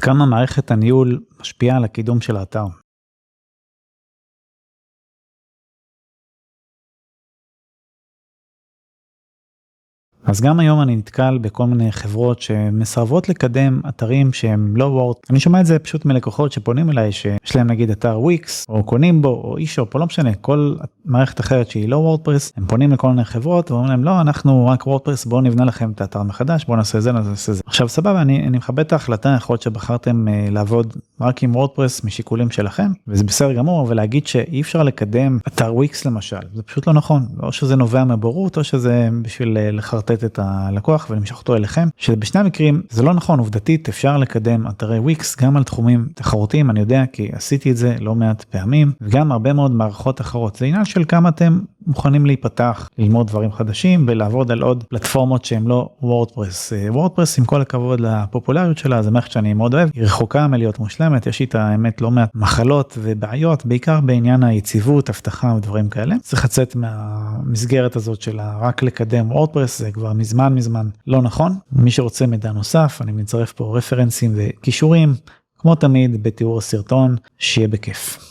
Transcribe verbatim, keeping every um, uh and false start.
עד כמה מערכת הניהול משפיעה על הקידום של האתר? אז גם היום אני נתקל בכל מיני חברות שמסרבות לקדם אתרים שהם לא וורד. אני שומע את זה פשוט מלקוחות שפונים אליי שיש להם נגיד אתר וויקס, או קונים בו, או אישופ, או לא משנה, כל מערכת אחרת שהיא לא וורדפרס, הם פונים לכל מיני חברות ואומרים להם, לא, אנחנו רק וורדפרס, בואו נבנה לכם את האתר מחדש, בואו נעשה זה, נעשה זה. עכשיו סבבה, אני, אני מכבד את ההחלטה, יכול להיות שבחרתם לעבוד רק עם וורדפרס משיקולים שלכם, וזה בסדר גמור, ולהגיד שאי אפשר לקדם אתר וויקס למשל, זה פשוט לא נכון. או שזה נובע מבורות, או שזה בשביל לחרטט את הלקוח ולמשכתו אליכם, שבשני המקרים זה לא נכון. עובדתית אפשר לקדם אתרי וויקס גם על תחומים תחרותיים, אני יודע כי עשיתי את זה לא מעט פעמים, וגם הרבה מאוד מערכות אחרות. זה עניין של כמה אתם מוכנים להיפתח, ללמוד דברים חדשים ולעבוד על עוד פלטפורמות שהן לא וורדפרס. וורדפרס, עם כל הכבוד לפופולריות שלה, זה מערכת שאני מאוד אוהב, היא רחוקה מלהיות מושלמת, יש איתה האמת לא מעט מחלות ובעיות, בעיקר בעניין היציבות, הבטחה ודברים כאלה. צריך לצאת מהמסגרת הזאת שלה, רק לקדם וורדפרס, זה כבר מזמן מזמן לא נכון. מי שרוצה מידע נוסף, אני מצרף פה רפרנסים וקישורים, כמו תמיד בתיאור הסרטון, שיהיה בכיף.